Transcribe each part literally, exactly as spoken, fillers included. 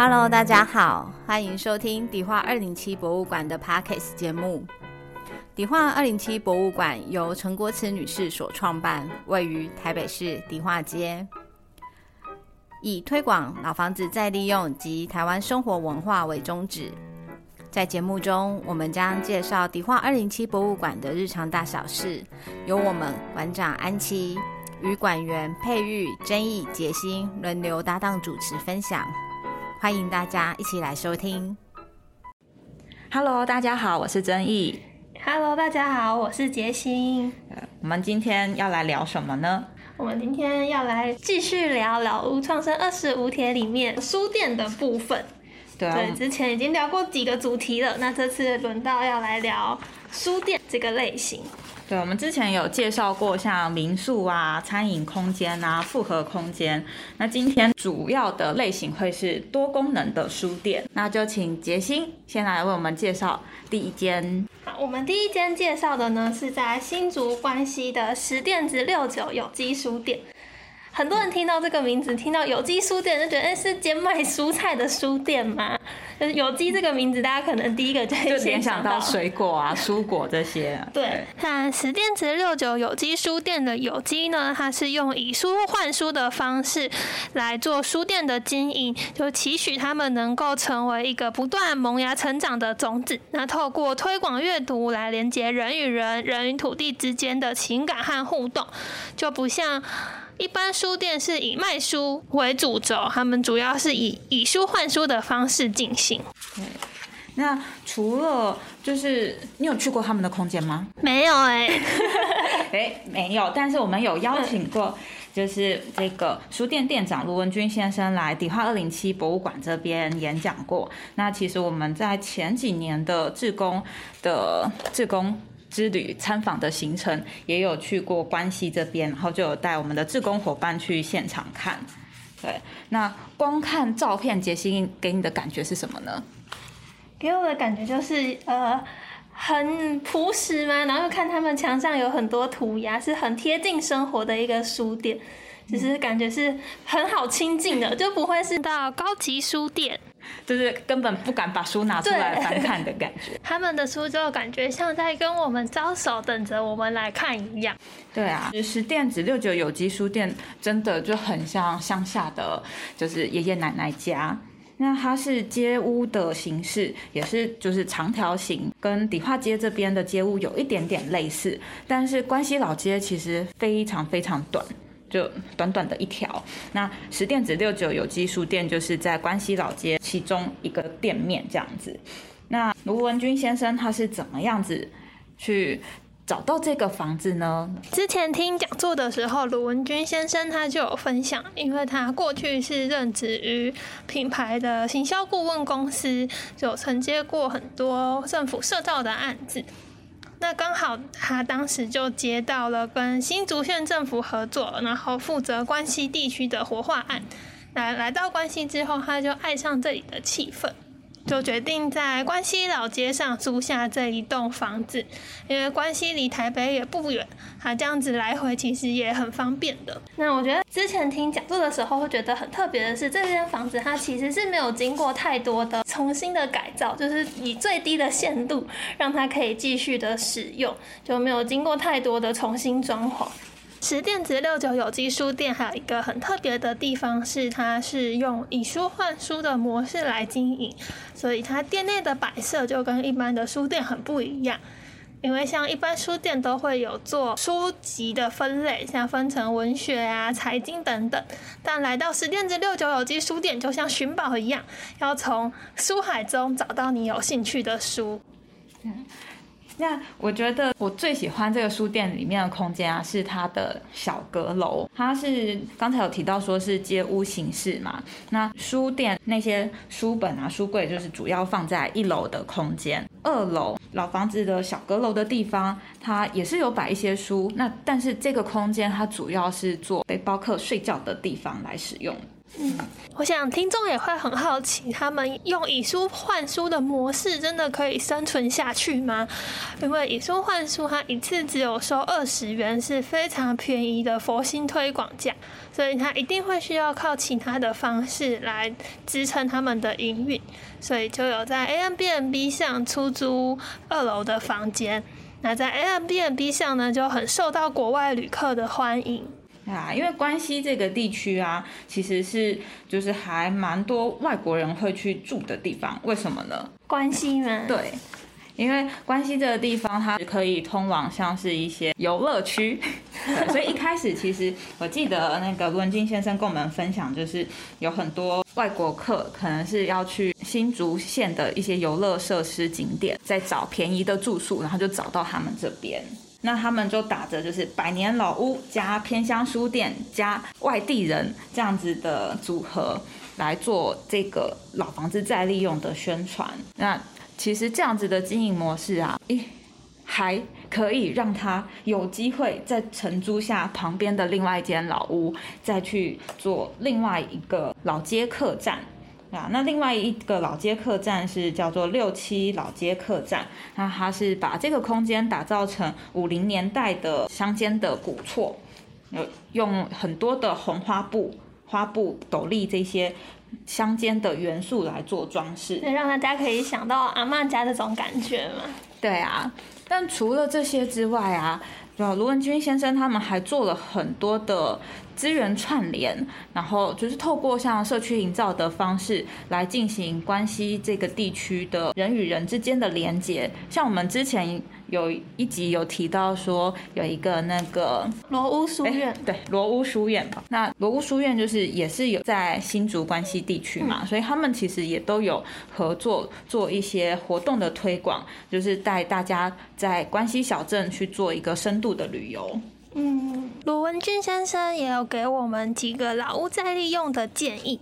Hello， 大家好，欢迎收听迪化二零七博物馆的 Podcast 节目。迪化二零七博物馆由陈国慈女士所创办，位于台北市迪化街，以推广老房子再利用及台湾生活文化为宗旨。在节目中，我们将介绍迪化二零七博物馆的日常大小事，由我们馆长安琪与馆员佩玉、珍毅、杰心轮流搭档主持分享，欢迎大家一起来收听。Hello， 大家好，我是珍毅。Hello， 大家好，我是杰心。我们今天要来聊什么呢？我们今天要来继续聊老屋创生二十五帖里面书店的部分。对，对，之前已经聊过几个主题了，那这次轮到要来聊书店这个类型。对，我们之前有介绍过像民宿啊、餐饮空间啊、复合空间，那今天主要的类型会是多功能的书店。那就请杰心先来为我们介绍第一间。好，我们第一间介绍的呢是在新竹关西的十店子六九有机书店。很多人听到这个名字，听到有机书店就觉得，哎，是间卖蔬菜的书店吗？就是有机这个名字，大家可能第一个就会联想到水果啊、蔬果这些、啊。对，那十店子六九有机书店的有机呢，它是用以书换书的方式来做书店的经营，就期许他们能够成为一个不断萌芽成长的种子。那透过推广阅读来连接人与人、人与土地之间的情感和互动，就不像一般书店是以卖书为主轴，他们主要是以以书换书的方式进行。对，那除了就是你有去过他们的空间吗？没有哎、欸，哎、欸、没有，但是我们有邀请过，就是这个书店店长卢文君先生来迪化二零七博物馆这边演讲过。那其实我们在前几年的志工的志工。之旅参访的行程也有去过关西这边，然后就有带我们的志工伙伴去现场看。对，那光看照片，杰心给你的感觉是什么呢？给我的感觉就是呃很朴实嘛，然后看他们墙上有很多涂鸦，是很贴近生活的一个书店，只是感觉是很好亲近的，就不会是到高级书店。就是根本不敢把书拿出来翻看的感觉，他们的书就感觉像在跟我们招手，等着我们来看一样。对啊，十店子六九有机书店真的就很像乡下的，就是爷爷奶奶家。那它是街屋的形式，也是就是长条形，跟迪化街这边的街屋有一点点类似，但是关西老街其实非常非常短。就短短的一条，那十店子六九有机书店就是在关西老街其中一个店面这样子。那卢文君先生他是怎么样子去找到这个房子呢？之前听讲座的时候，卢文君先生他就有分享，因为他过去是任职于品牌的行销顾问公司，就承接过很多政府社造的案子。那刚好他当时就接到了跟新竹县政府合作，然后负责关西地区的活化案。来来到关西之后，他就爱上这里的气氛，就决定在关西老街上租下这一栋房子，因为关西离台北也不远，他这样子来回其实也很方便的。那我觉得之前听讲座的时候会觉得很特别的是，这间房子它其实是没有经过太多的重新的改造，就是以最低的限度让它可以继续的使用，就没有经过太多的重新装潢。十店子六九有机书店还有一个很特别的地方是，它是用以书换书的模式来经营，所以它店内的摆设就跟一般的书店很不一样。因为像一般书店都会有做书籍的分类，像分成文学啊、财经等等，但来到十店子六九有机书店就像寻宝一样，要从书海中找到你有兴趣的书。嗯，那我觉得我最喜欢这个书店里面的空间啊，是它的小阁楼。它是刚才有提到说是街屋形式嘛，那书店那些书本啊、书柜就是主要放在一楼的空间。二楼老房子的小阁楼的地方，它也是有摆一些书，那但是这个空间它主要是做背包客睡觉的地方来使用。嗯，我想听众也会很好奇，他们用以书换书的模式真的可以生存下去吗？因为以书换书它一次只有收二十元，是非常便宜的佛心推广价，所以它一定会需要靠其他的方式来支撑他们的营运，所以就有在 Airbnb 上出租二楼的房间。那在 Airbnb 上呢，就很受到国外旅客的欢迎。啊，因为关西这个地区啊，其实是就是还蛮多外国人会去住的地方。为什么呢？关西吗？对，因为关西这个地方它可以通往像是一些游乐区，所以一开始其实我记得那个文静先生跟我们分享，就是有很多外国客可能是要去新竹县的一些游乐设施景点，在找便宜的住宿，然后就找到他们这边。那他们就打着就是百年老屋加偏乡书店加外地人这样子的组合来做这个老房子再利用的宣传。那其实这样子的经营模式啊，还可以让他有机会再承租下旁边的另外一间老屋，再去做另外一个老街客栈。啊，那另外一个老街客栈是叫做六七老街客栈，那它是把这个空间打造成五零年代的乡间的古厝，用很多的红花布、花布、斗笠这些乡间的元素来做装饰，让大家可以想到阿嬷家这种感觉嘛。对啊，但除了这些之外啊，卢文君先生他们还做了很多的资源串联，然后就是透过像社区营造的方式来进行关西这个地区的人与人之间的连结。像我们之前有一集有提到说有一个那个罗屋书院，对，罗屋书院吧。那罗屋书院就是也是有在新竹关西地区嘛，嗯，所以他们其实也都有合作做一些活动的推广，就是带大家在关西小镇去做一个深度的旅游。嗯，卢文君先生也有给我们几个老屋再利用的建议。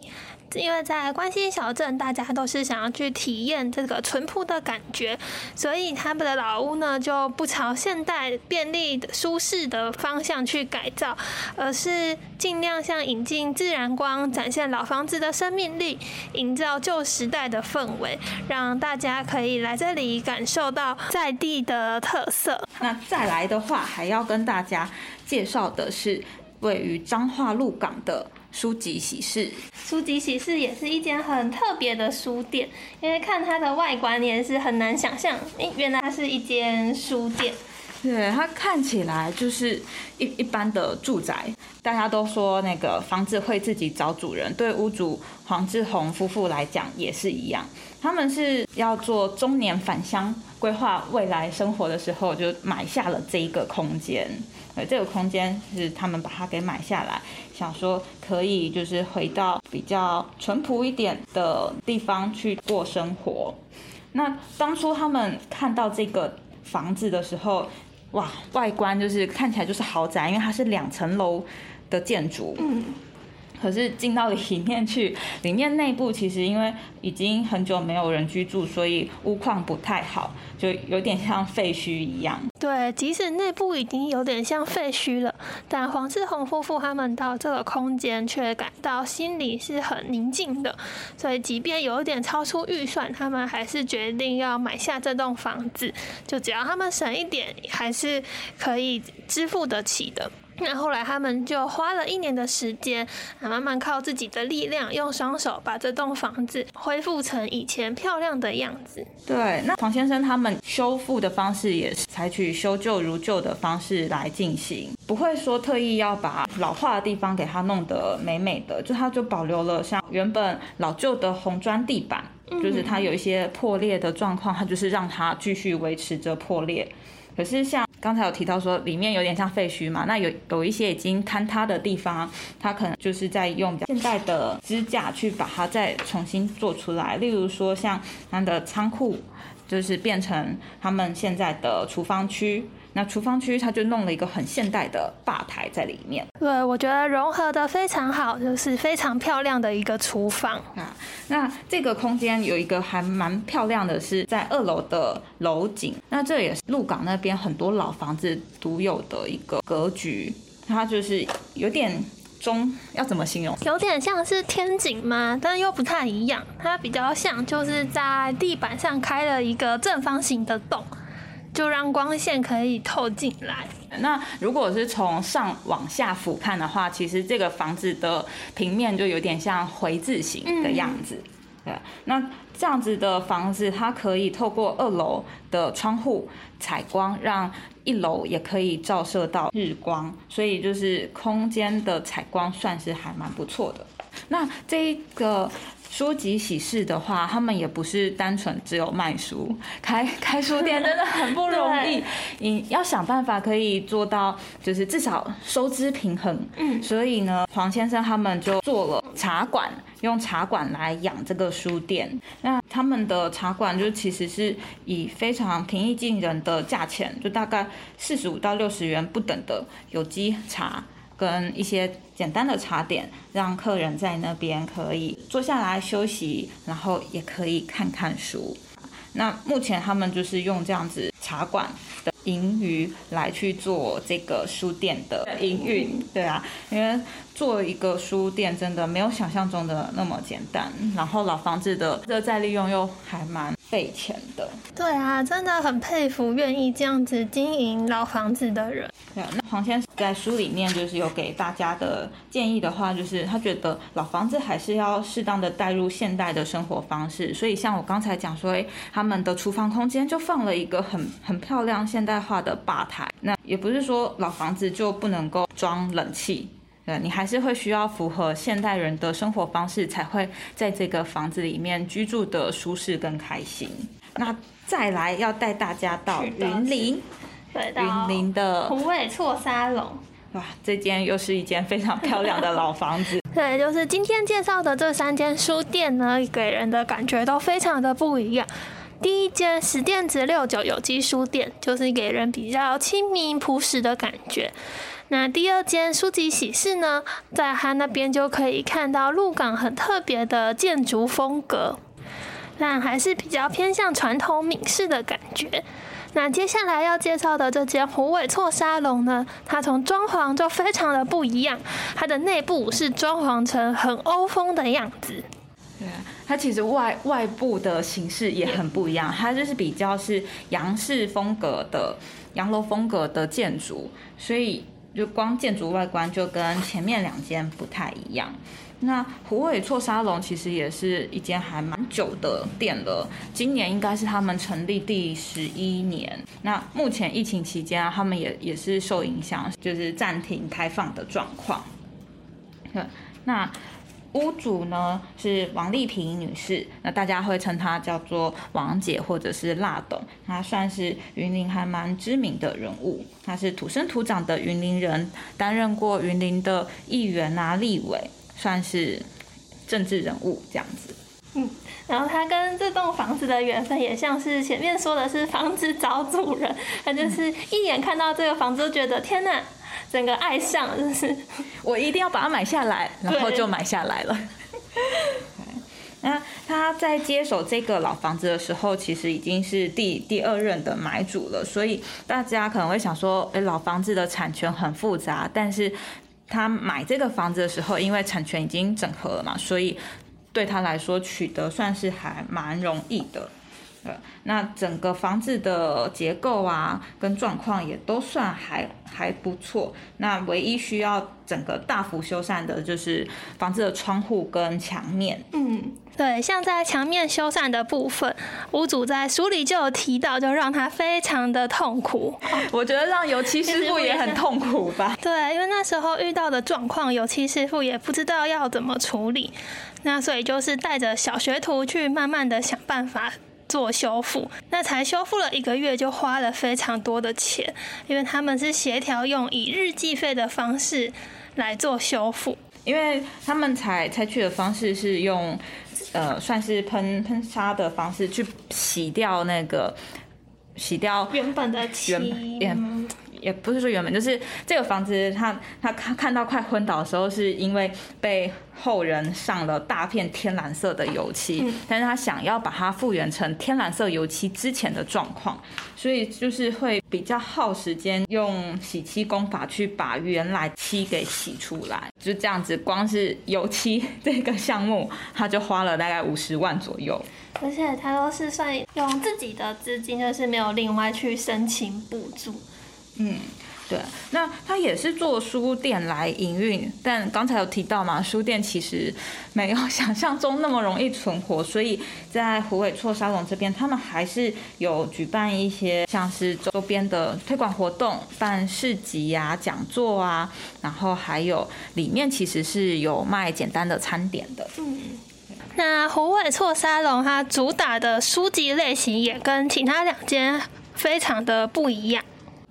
因为在关西小镇，大家都是想要去体验这个淳朴的感觉，所以他们的老屋呢就不朝现代便利舒适的方向去改造，而是尽量像引进自然光，展现老房子的生命力，营造旧时代的氛围，让大家可以来这里感受到在地的特色。那再来的话，还要跟大家介绍的是位于彰化鹿港的书籍喜事。书籍喜事也是一间很特别的书店，因为看它的外观也是很难想象，原来它是一间书店。对，它看起来就是一一般的住宅。大家都说那个房子会自己找主人，对屋主黄志宏夫妇来讲也是一样。他们是要做中年返乡规划未来生活的时候，就买下了这一个空间。这个空间是他们把它给买下来，想说可以就是回到比较淳朴一点的地方去过生活。那当初他们看到这个房子的时候，哇，外观就是看起来就是豪宅，因为它是两层楼的建筑。嗯，可是进到里面去，里面内部其实因为已经很久没有人居住，所以屋况不太好，就有点像废墟一样。对，即使内部已经有点像废墟了，但黄志宏夫妇他们到这个空间却感到心里是很宁静的，所以即便有点超出预算，他们还是决定要买下这栋房子，就只要他们省一点，还是可以支付得起的。那后来他们就花了一年的时间，慢慢靠自己的力量，用双手把这栋房子恢复成以前漂亮的样子。对，那黄先生他们修复的方式也是采取修旧如旧的方式来进行，不会说特意要把老化的地方给它弄得美美的，就它就保留了像原本老旧的红砖地板，就是它有一些破裂的状况，它就是让它继续维持着破裂。可是像刚才有提到说里面有点像废墟嘛，那有有一些已经坍塌的地方，它可能就是在用现代的支架去把它再重新做出来。例如说像它的仓库就是变成他们现在的厨房区，那厨房区它就弄了一个很现代的吧台在里面。对，我觉得融合的非常好，就是非常漂亮的一个厨房啊。那这个空间有一个还蛮漂亮的是在二楼的楼景，那这也是鹿港那边很多老房子独有的一个格局，它就是有点中要怎么形容？有点像是天井吗？但又不太一样，它比较像就是在地板上开了一个正方形的洞，就让光线可以透进来。那如果是从上往下俯瞰的话，其实这个房子的平面就有点像回字形的样子。嗯，对，那这样子的房子，它可以透过二楼的窗户采光，让一楼也可以照射到日光，所以就是空间的采光算是还蛮不错的。那这个书籍喜事的话，他们也不是单纯只有卖书，开开书店真的很不容易你要想办法可以做到就是至少收支平衡。嗯，所以呢黄先生他们就做了茶馆，用茶馆来养这个书店。那他们的茶馆就其实是以非常平易近人的价钱，就大概四十五到六十元不等的有机茶跟一些简单的茶点，让客人在那边可以坐下来休息，然后也可以看看书。那目前他们就是用这样子茶馆的盈余来去做这个书店的营运。对啊，因为做一个书店真的没有想象中的那么简单，然后老房子的这再利用又还蛮费钱的。对啊，真的很佩服愿意这样子经营老房子的人。对啊，那黄先生在书里面就是有给大家的建议的话，就是他觉得老房子还是要适当的带入现代的生活方式，所以像我刚才讲说，欸，他们的厨房空间就放了一个很很漂亮现代化的吧台。那也不是说老房子就不能够装冷气，对，你还是会需要符合现代人的生活方式，才会在这个房子里面居住的舒适跟开心。那再来要带大家到云林，对，云林的虎尾厝沙龙。哇，这间又是一间非常漂亮的老房子。对，就是今天介绍的这三间书店呢，给人的感觉都非常的不一样。第一间十店子六九有机书店，就是给人比较亲民朴实的感觉。那第二间书籍喜事呢，在它那边就可以看到鹿港很特别的建筑风格，那还是比较偏向传统闽式的感觉。那接下来要介绍的这间虎尾厝沙龙呢，它从装潢就非常的不一样，它的内部是装潢成很欧风的样子。对，它其实 外, 外部的形式也很不一样，它就是比较是洋式风格的洋楼风格的建筑，所以就光建筑外观就跟前面两间不太一样。那虎尾厝沙龙其实也是一间还蛮久的店了，今年应该是他们成立第十一年。那目前疫情期间，啊，他们 也, 也是受影响，就是暂停开放的状况。那屋主呢是王丽萍女士，那大家会称她叫做王姐或者是辣董，她算是云林还蛮知名的人物，她是土生土长的云林人，担任过云林的议员啊、立委，算是政治人物这样子。嗯，然后他跟这栋房子的缘分也像是前面说的是房子找主人，他就是一眼看到这个房子就觉得天哪，整个爱上，就是我一定要把它买下来，然后就买下来了。那他在接手这个老房子的时候，其实已经是 第, 第二任的买主了，所以大家可能会想说，哎，老房子的产权很复杂，但是他买这个房子的时候，因为产权已经整合了嘛，所以对他来说取得算是还蛮容易的。那整个房子的结构啊跟状况也都算还还不错，那唯一需要整个大幅修缮的就是房子的窗户跟墙面。嗯，对，像在墙面修缮的部分，屋主在书里就有提到，就让他非常的痛苦。我觉得让油漆师傅也很痛苦吧。对，因为那时候遇到的状况，油漆师傅也不知道要怎么处理，那所以就是带着小学徒去慢慢的想办法做修复，那才修复了一个月就花了非常多的钱，因为他们是协调用以日计费的方式来做修复，因为他们采采取的方式是用呃算是喷喷砂的方式去洗掉那个洗掉原本的漆，也不是说原本，就是这个房子他他看到快昏倒的时候，是因为被后人上了大片天蓝色的油漆，嗯、但是他想要把它复原成天蓝色油漆之前的状况，所以就是会比较耗时间，用洗漆工法去把原来漆给洗出来，就这样子。光是油漆这个项目，他就花了大概五十万左右。而且他都是算用自己的资金，就是没有另外去申请补助。嗯，对。那他也是做书店来营运，但刚才有提到嘛，书店其实没有想象中那么容易存活，所以在虎尾厝沙龙这边，他们还是有举办一些像是周边的推广活动，办市集啊、讲座啊，然后还有里面其实是有卖简单的餐点的。嗯。那虎尾厝沙龙它主打的书籍类型也跟其他两间非常的不一样。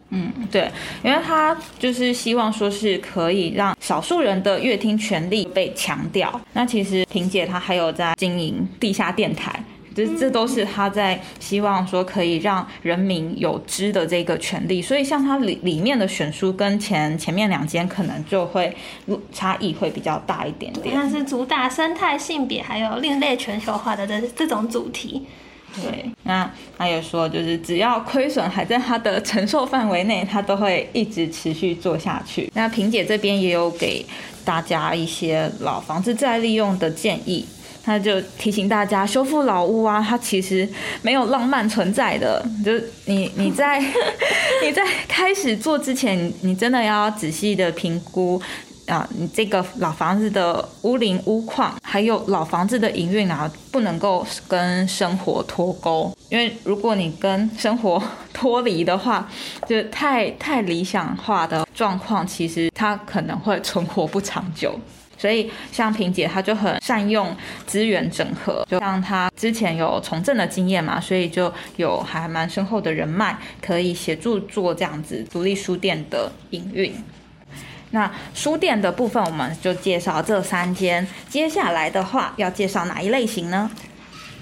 嗯，对，因为它就是希望说是可以让少数人的阅听权利被强调。那其实萍姐她还有在经营地下电台，这这都是他在希望说可以让人民有知的这个权利，所以像他里里面的选书跟前前面两间可能就会差异会比较大一点点。但是主打生态、性别还有另类全球化的这这种主题。对，那他也说，就是只要亏损还在他的承受范围内，他都会一直持续做下去。那萍姐这边也有给大家一些老房子再利用的建议。他就提醒大家，修复老屋啊，它其实没有浪漫存在的。就你你在你在开始做之前，你真的要仔细的评估啊，你这个老房子的屋龄、屋况，还有老房子的营运啊，不能够跟生活脱钩。因为如果你跟生活脱离的话，就太太理想化的状况，其实它可能会存活不长久。所以像萍姐她就很善用资源整合，就像她之前有从政的经验嘛，所以就有还蛮深厚的人脉，可以协助做这样子独立书店的营运。那书店的部分我们就介绍这三间，接下来的话要介绍哪一类型呢？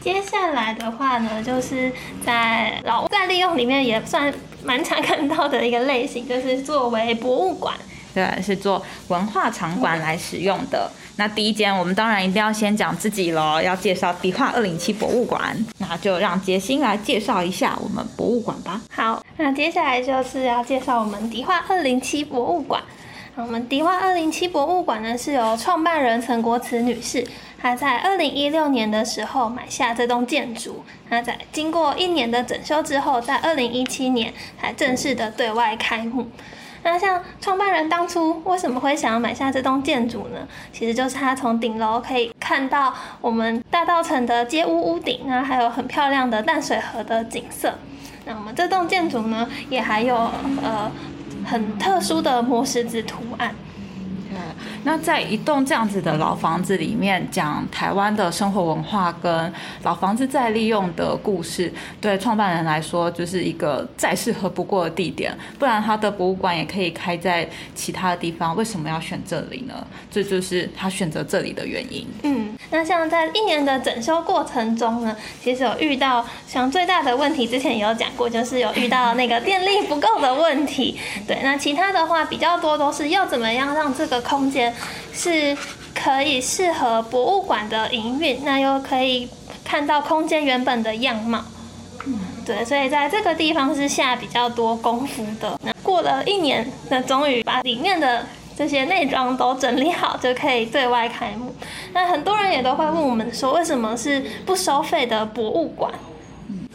接下来的话呢，就是在老屋再利用里面也算蛮常看到的一个类型，就是作为博物馆。对，是做文化场馆来使用的。那第一间我们当然一定要先讲自己咯，要介绍迪化二零七博物馆，那就让杰欣来介绍一下我们博物馆吧。好，那接下来就是要介绍我们迪化二零七博物馆。我们迪化二零七博物馆呢，是由创办人陈国慈女士，她在二零一六年的时候买下这栋建筑，她在经过一年的整修之后，在二零一七年才正式的对外开幕。那像创办人当初为什么会想要买下这栋建筑呢？其实就是他从顶楼可以看到我们大稻埕的街屋屋顶，那还有很漂亮的淡水河的景色。那我们这栋建筑呢，也还有呃很特殊的磨石子图案。那在一栋这样子的老房子里面，讲台湾的生活文化跟老房子再利用的故事，对创办人来说就是一个再适合不过的地点。不然他的博物馆也可以开在其他的地方，为什么要选这里呢？这就是他选择这里的原因。嗯，那像在一年的整修过程中呢，其实有遇到像最大的问题，之前也有讲过，就是有遇到那个电力不够的问题。对，那其他的话比较多都是要怎么样让这个空间是可以适合博物馆的营运，那又可以看到空间原本的样貌。对，所以在这个地方是下比较多功夫的。那过了一年，那终于把里面的这些内装都整理好，就可以对外开幕。那很多人也都会问我们说，为什么是不收费的博物馆？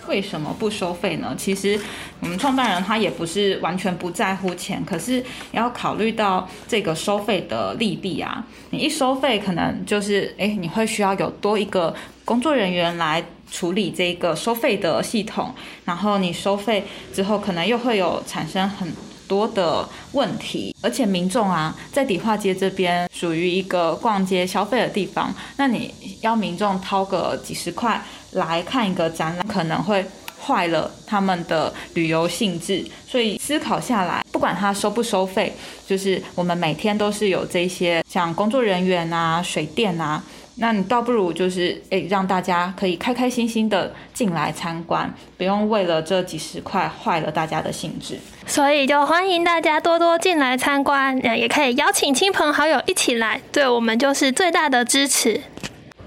为什么不收费呢？其实我们创办人他也不是完全不在乎钱，可是也要考虑到这个收费的利弊啊。你一收费，可能就是哎，你会需要有多一个工作人员来处理这个收费的系统，然后你收费之后，可能又会有产生很多的问题。而且民众啊，在迪化街这边属于一个逛街消费的地方，那你要民众掏个几十块来看一个展览，可能会坏了他们的旅游性质。所以思考下来，不管他收不收费，就是我们每天都是有这些像工作人员啊、水电啊，那你倒不如就是诶让大家可以开开心心的进来参观，不用为了这几十块坏了大家的兴致。所以就欢迎大家多多进来参观，也可以邀请亲朋好友一起来，对我们就是最大的支持。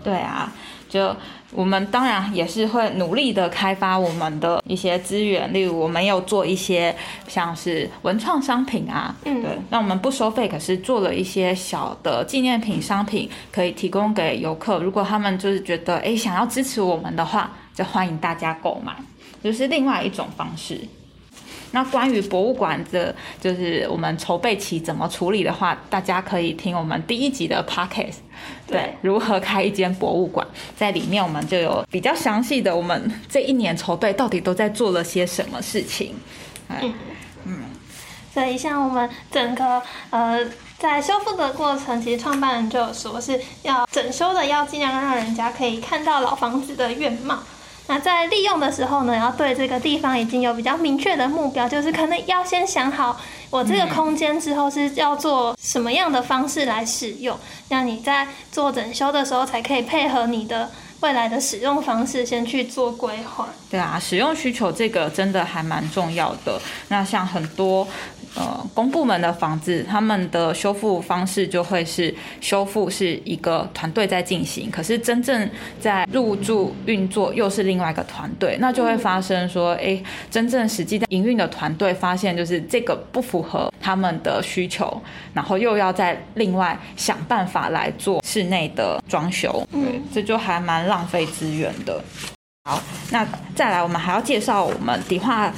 对啊，就我们当然也是会努力的开发我们的一些资源，例如我们有做一些像是文创商品啊，嗯，对，那我们不收费，可是做了一些小的纪念品商品，可以提供给游客，如果他们就是觉得哎想要支持我们的话，就欢迎大家购买，就是另外一种方式。那关于博物馆的就是我们筹备期怎么处理的话，大家可以听我们第一集的 podcast， 对, 对如何开一间博物馆，在里面我们就有比较详细的我们这一年筹备到底都在做了些什么事情。嗯嗯，所以像我们整个呃在修复的过程，其实创办人就有说是要整修的，要尽量让人家可以看到老房子的原貌。那在利用的时候呢，要对这个地方已经有比较明确的目标，就是可能要先想好我这个空间之后是要做什么样的方式来使用，那你在做整修的时候才可以配合你的未来的使用方式先去做规划。对啊，使用需求这个真的还蛮重要的。那像很多呃公部门的房子，他们的修复方式就会是修复是一个团队在进行，可是真正在入住运作又是另外一个团队，那就会发生说哎、欸，真正实际在营运的团队发现就是这个不符合他们的需求，然后又要再另外想办法来做室内的装修，对，这就还蛮浪费资源的。好，那再来我们还要介绍我们迪化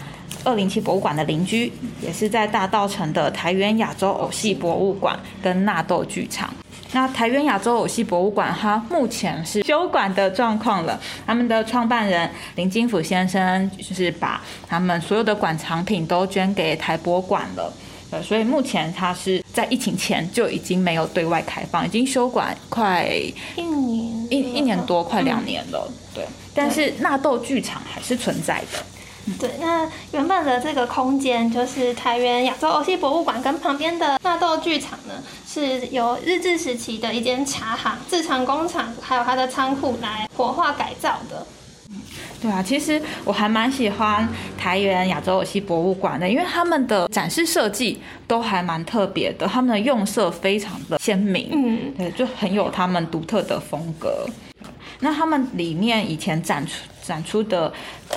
二零七博物馆的邻居，也是在大稻埕的台原亚洲偶戏博物馆跟纳豆剧场。那台原亚洲偶戏博物馆它目前是休馆的状况了，他们的创办人林金甫先生就是把他们所有的馆藏品都捐给台博馆了，所以目前它是在疫情前就已经没有对外开放，已经休馆快一年一一年多快两年了、嗯、对，但是纳豆剧场还是存在的。对，那原本的这个空间就是台原亚洲偶戏博物馆跟旁边的纳豆剧场呢，是由日治时期的一间茶行、制糖工厂还有它的仓库来活化改造的。对啊，其实我还蛮喜欢台原亚洲偶戏博物馆的，因为他们的展示设计都还蛮特别的，他们的用色非常的鲜明，嗯，对，就很有他们独特的风格。那他们里面以前展出展出的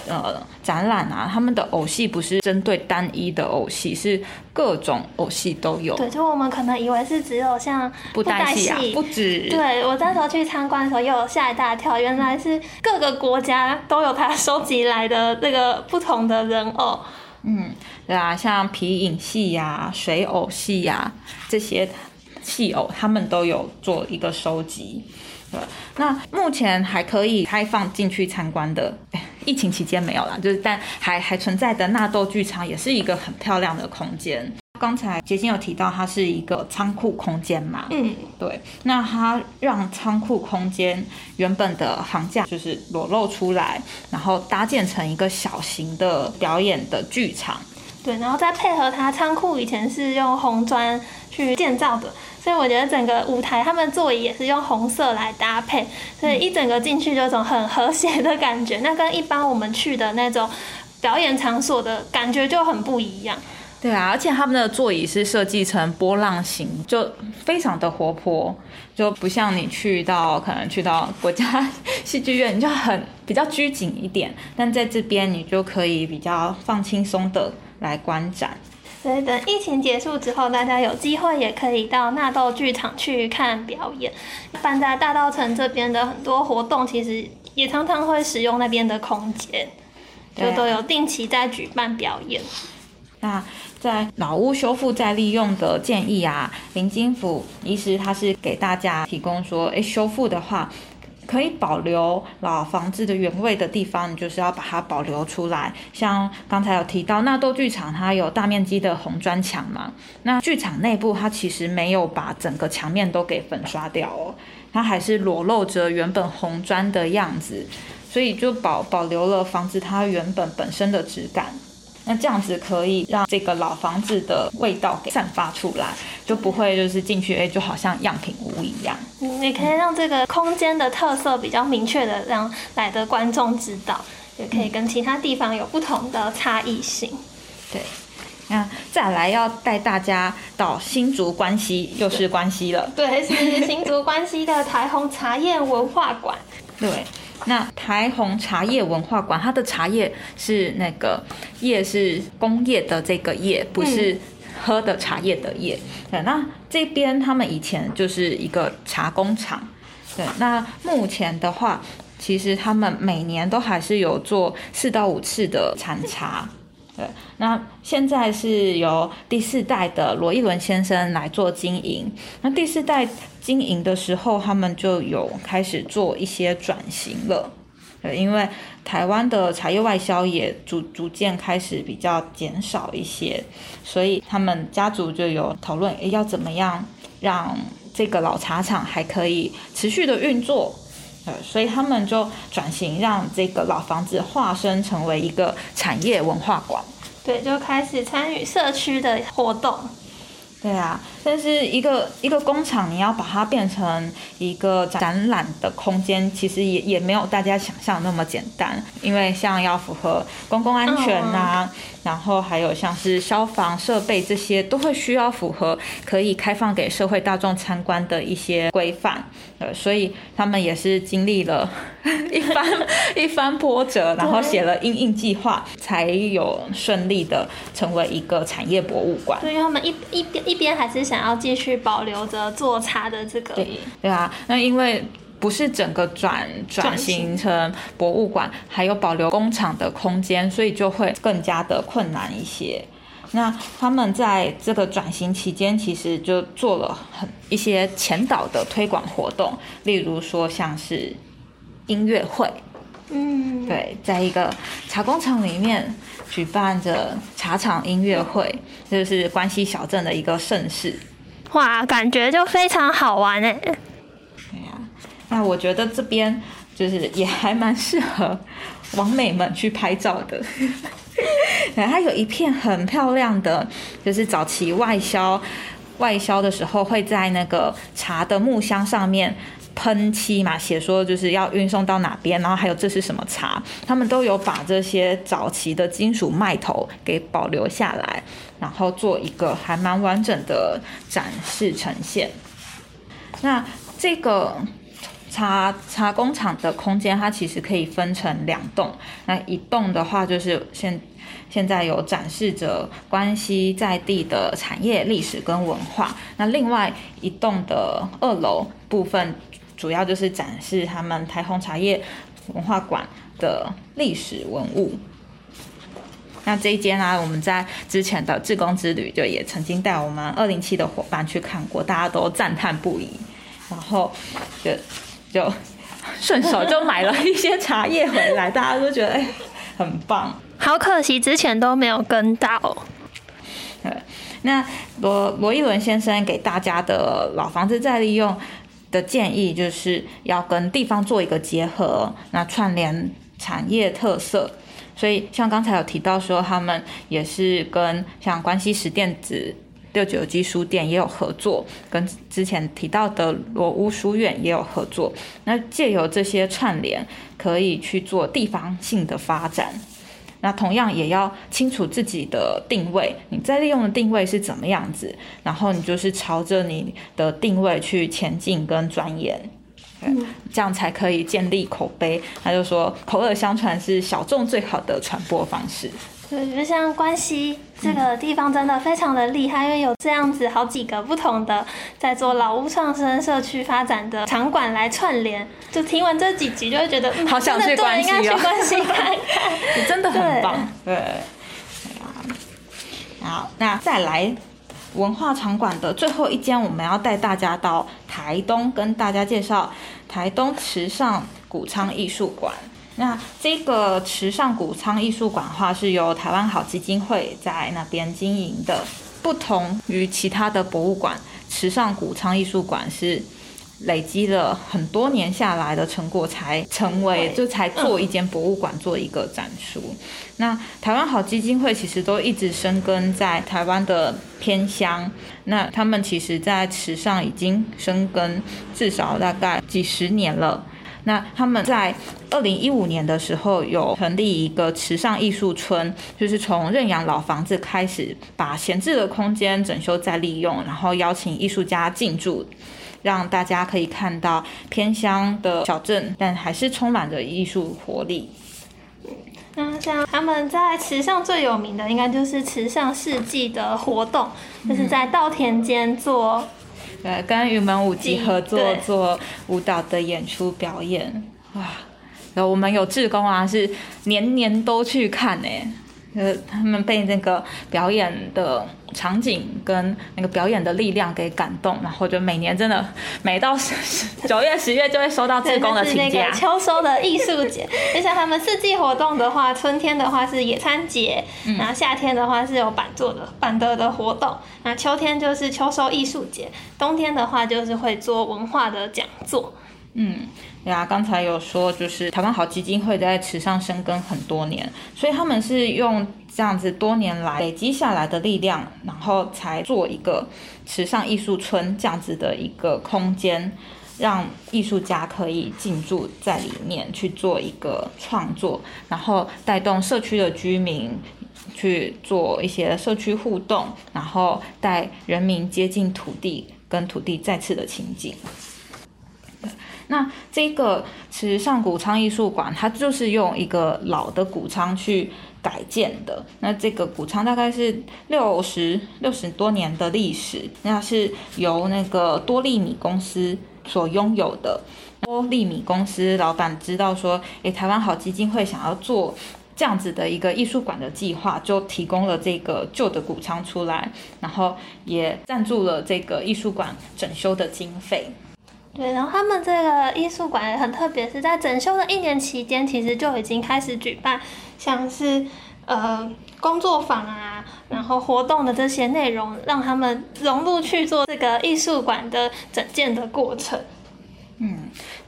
呃展览啊，他们的偶戏不是针对单一的偶戏，是各种偶戏都有。对，就我们可能以为是只有像布袋戏啊，不止。对，我那时候去参观的时候，又有吓一大跳，原来是各个国家都有他收集来的这个不同的人偶。嗯，对啊，像皮影戏呀、啊、水偶戏呀、啊、这些戏偶，他们都有做一个收集。对，那目前还可以开放进去参观的，疫情期间没有啦，就是但还还存在的纳豆剧场也是一个很漂亮的空间。刚才杰金有提到它是一个仓库空间嘛，嗯，对，那它让仓库空间原本的行架就是裸露出来，然后搭建成一个小型的表演的剧场。对，然后再配合它仓库以前是用红砖去建造的，所以我觉得整个舞台他们座椅也是用红色来搭配，所以一整个进去就有种很和谐的感觉，那跟一般我们去的那种表演场所的感觉就很不一样。对啊，而且他们的座椅是设计成波浪形，就非常的活泼，就不像你去到可能去到国家戏剧院你就很比较拘谨一点，但在这边你就可以比较放轻松的来观展。所以等疫情结束之后，大家有机会也可以到纳豆剧场去看表演。办在大稻埕这边的很多活动，其实也常常会使用那边的空间，就都有定期在举办表演。那在老屋修复再利用的建议啊，林金甫医师他是给大家提供说，哎，修复的话，可以保留老房子的原味的地方，你就是要把它保留出来。像刚才有提到纳豆剧场，它有大面积的红砖墙嘛，那剧场内部它其实没有把整个墙面都给粉刷掉哦，它还是裸露着原本红砖的样子，所以就保保留了房子它原本本身的质感。那这样子可以让这个老房子的味道给散发出来，就不会就是进去、欸、就好像样品屋一样。也可以让这个空间的特色比较明确的让来的观众知道，也可以跟其他地方有不同的差异性。对，那再来要带大家到新竹关西，又是关西了。对，是新竹关西的台宏茶叶文化馆。对，那台宏茶叶文化馆，它的茶叶是那个叶是工业的这个叶，不是喝的茶叶的叶。对，那这边他们以前就是一个茶工厂。对，那目前的话，其实他们每年都还是有做四到五次的产茶。对，那现在是由第四代的罗一伦先生来做经营。那第四代经营的时候，他们就有开始做一些转型了。对，因为台湾的茶叶外销也逐逐渐开始比较减少一些，所以他们家族就有讨论要怎么样让这个老茶厂还可以持续的运作。所以他们就转型，让这个老房子化身成为一个产业文化馆。对，就开始参与社区的活动。对啊，但是一个一个工厂，你要把它变成一个展览的空间，其实也也没有大家想象那么简单，因为像要符合公共安全啊，嗯、然后还有像是消防设备这些，都会需要符合可以开放给社会大众参观的一些规范。呃，所以他们也是经历了一番一番波折，然后写了因应计划，才有顺利的成为一个产业博物馆。对，因为他们一一边。一边还是想要继续保留着做茶的这个。 对, 对啊，那因为不是整个 转, 转型成博物馆，还有保留工厂的空间，所以就会更加的困难一些。那他们在这个转型期间，其实就做了很一些前导的推广活动，例如说像是音乐会。嗯，对，在一个茶工厂里面举办着茶厂音乐会，这就是关西小镇的一个盛事。哇，感觉就非常好玩哎。对啊，那我觉得这边就是也还蛮适合网美们去拍照的。对，它有一片很漂亮的，就是早期外销外销的时候会在那个茶的木箱上面。喷漆嘛，写说就是要运送到哪边，然后还有这是什么茶，他们都有把这些早期的金属麦头给保留下来，然后做一个还蛮完整的展示呈现。那这个茶茶工厂的空间，它其实可以分成两栋。那一栋的话，就是现现在有展示着关西在地的产业历史跟文化。那另外一栋的二楼部分，主要就是展示他们台宏茶叶文化馆的历史文物。那这一间啊，我们在之前的志工之旅就也曾经带我们二零七的伙伴去看过，大家都赞叹不已，然后就就顺手就买了一些茶叶回来，大家都觉得、欸、很棒。好可惜之前都没有跟到。那罗罗一伦先生给大家的老房子再利用的建议，就是要跟地方做一个结合，那串联产业特色。所以像刚才有提到说，他们也是跟像关西石碇子六九七书店也有合作，跟之前提到的罗屋书院也有合作。那借由这些串联，可以去做地方性的发展。那同样也要清楚自己的定位，你在利用的定位是怎么样子，然后你就是朝着你的定位去前进跟钻研，这样才可以建立口碑。他就说口耳相传是小众最好的传播方式。对，就像关西这个地方真的非常的厉害，因为有这样子好几个不同的在做老屋创生社区发展的场馆来串联，就听完这几集就会觉得、嗯、好想去关西、哦、真的对，应该去关西看看。你真的很棒。 对, 对，好，那再来文化场馆的最后一间，我们要带大家到台东，跟大家介绍台东池上谷仓艺术馆。那这个池上谷仓艺术馆的话，是由台湾好基金会在那边经营的。不同于其他的博物馆，池上谷仓艺术馆是累积了很多年下来的成果才成为就才做一间博物馆，做一个展出。那台湾好基金会其实都一直深耕在台湾的偏乡，那他们其实在池上已经深耕至少大概几十年了。那他们在二零一五年的时候有成立一个池上艺术村，就是从认养老房子开始，把闲置的空间整修再利用，然后邀请艺术家进驻，让大家可以看到偏乡的小镇，但还是充满着艺术活力。那像他们在池上最有名的应该就是池上世纪的活动，就是在稻田间做、嗯对，跟云门舞集合作做舞蹈的演出表演，哇！然后我们有志工啊，是年年都去看哎、欸，他们被那个表演的场景跟那个表演的力量给感动，然后就每年真的每到九月十月就会收到志工的请假。是那个秋收的艺术节，就像他们四季活动的话，春天的话是野餐节，嗯、然后夏天的话是有板做的板德的活动，那秋天就是秋收艺术节，冬天的话就是会做文化的讲座。嗯，对啊，刚才有说就是台湾好基金会在池上深耕很多年，所以他们是用这样子多年来累积下来的力量，然后才做一个池上艺术村这样子的一个空间，让艺术家可以进驻在里面去做一个创作，然后带动社区的居民去做一些社区互动，然后带人民接近土地跟土地再次的亲近。那这个池上谷仓艺术馆，它就是用一个老的谷仓去改建的。那这个谷仓大概是六十六十多年的历史，那是由那个多利米公司所拥有的。多利米公司老板知道说，诶，台湾好基金会想要做这样子的一个艺术馆的计划，就提供了这个旧的谷仓出来，然后也赞助了这个艺术馆整修的经费。对，然后他们这个艺术馆也很特别，是在整修的一年期间，其实就已经开始举办像是呃工作坊啊，然后活动的这些内容，让他们融入去做这个艺术馆的整建的过程。嗯，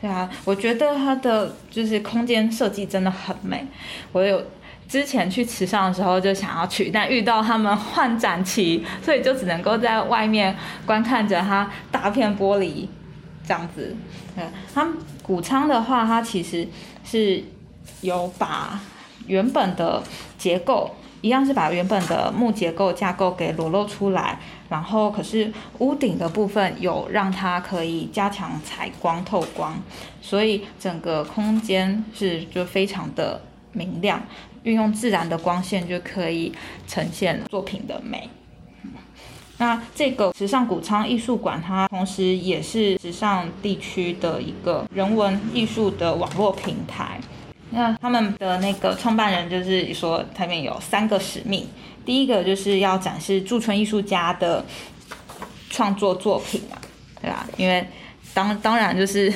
对啊，我觉得它的就是空间设计真的很美，我有。之前去池上的时候就想要去，但遇到他们换展期，所以就只能够在外面观看着它大片玻璃。这样子，对，它谷仓的话，它其实是有把原本的结构，一样是把原本的木结构架构给裸露出来，然后可是屋顶的部分有让它可以加强采光透光，所以整个空间是就非常的明亮，运用自然的光线就可以呈现作品的美。那这个池上谷仓艺术馆，它同时也是池上地区的一个人文艺术的网络平台。那他们的那个创办人就是说，他们有三个使命，第一个就是要展示驻村艺术家的创作作品嘛，对吧？因为当当然就是。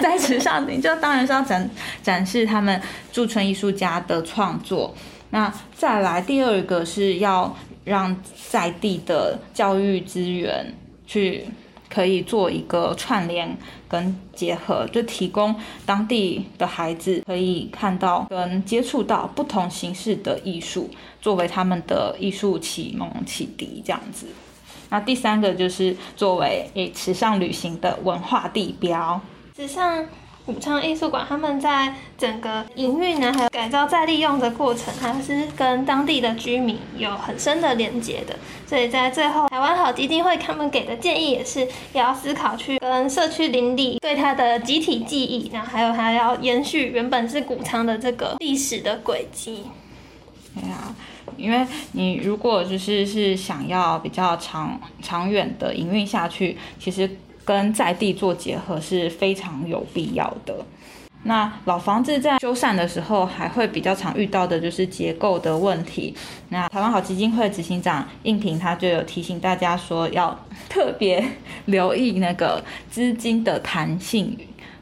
在池上，你就当然是要展展示他们驻村艺术家的创作。那再来第二个是要让在地的教育资源去可以做一个串联跟结合，就提供当地的孩子可以看到跟接触到不同形式的艺术，作为他们的艺术启蒙启迪这样子。那第三个就是作为池上旅行的文化地标。池上谷仓艺术馆，他们在整个营运呢，还有改造再利用的过程，它是跟当地的居民有很深的连结的。所以在最后，台湾好基金会他们给的建议也是，也要思考去跟社区邻里对它的集体记忆，然后还有它要延续原本是谷仓的这个历史的轨迹。对啊，因为你如果就是是想要比较长长远的营运下去，其实。跟在地做结合是非常有必要的。那老房子在修缮的时候还会比较常遇到的就是结构的问题。那台湾好基金会执行长应平他就有提醒大家说，要特别留意那个资金的弹性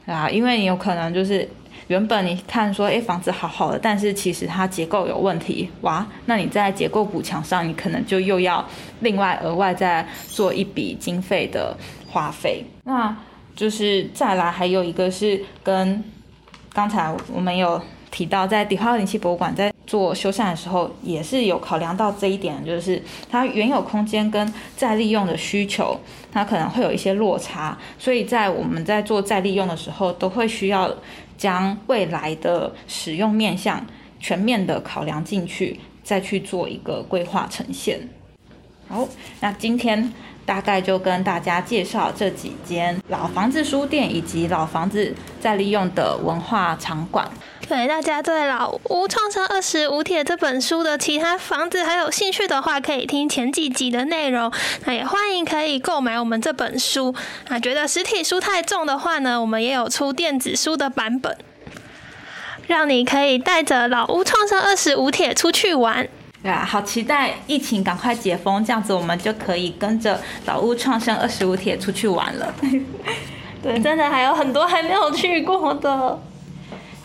啊，因为你有可能就是原本你看说，哎，房子好好的，但是其实它结构有问题，哇，那你在结构补强上，你可能就又要另外额外再做一笔经费的花费。那就是再来还有一个是跟刚才我们有提到，在迪化灵气博物馆在做修缮的时候也是有考量到这一点，就是它原有空间跟再利用的需求它可能会有一些落差，所以在我们在做再利用的时候都会需要将未来的使用面向全面的考量进去，再去做一个规划呈现。好，那今天大概就跟大家介绍这几间老房子书店以及老房子再利用的文化场馆。对，大家对老屋创生二十五帖这本书的其他房子还有兴趣的话，可以听前几集的内容。那也欢迎可以购买我们这本书。那觉得实体书太重的话呢，我们也有出电子书的版本，让你可以带着老屋创生二十五帖出去玩。对啊，好期待疫情赶快解封，这样子我们就可以跟着老屋创生二十五帖出去玩了。对，真的还有很多还没有去过的。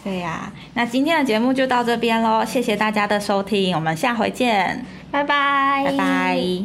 对啊，那今天的节目就到这边咯，谢谢大家的收听，我们下回见，拜拜，拜拜。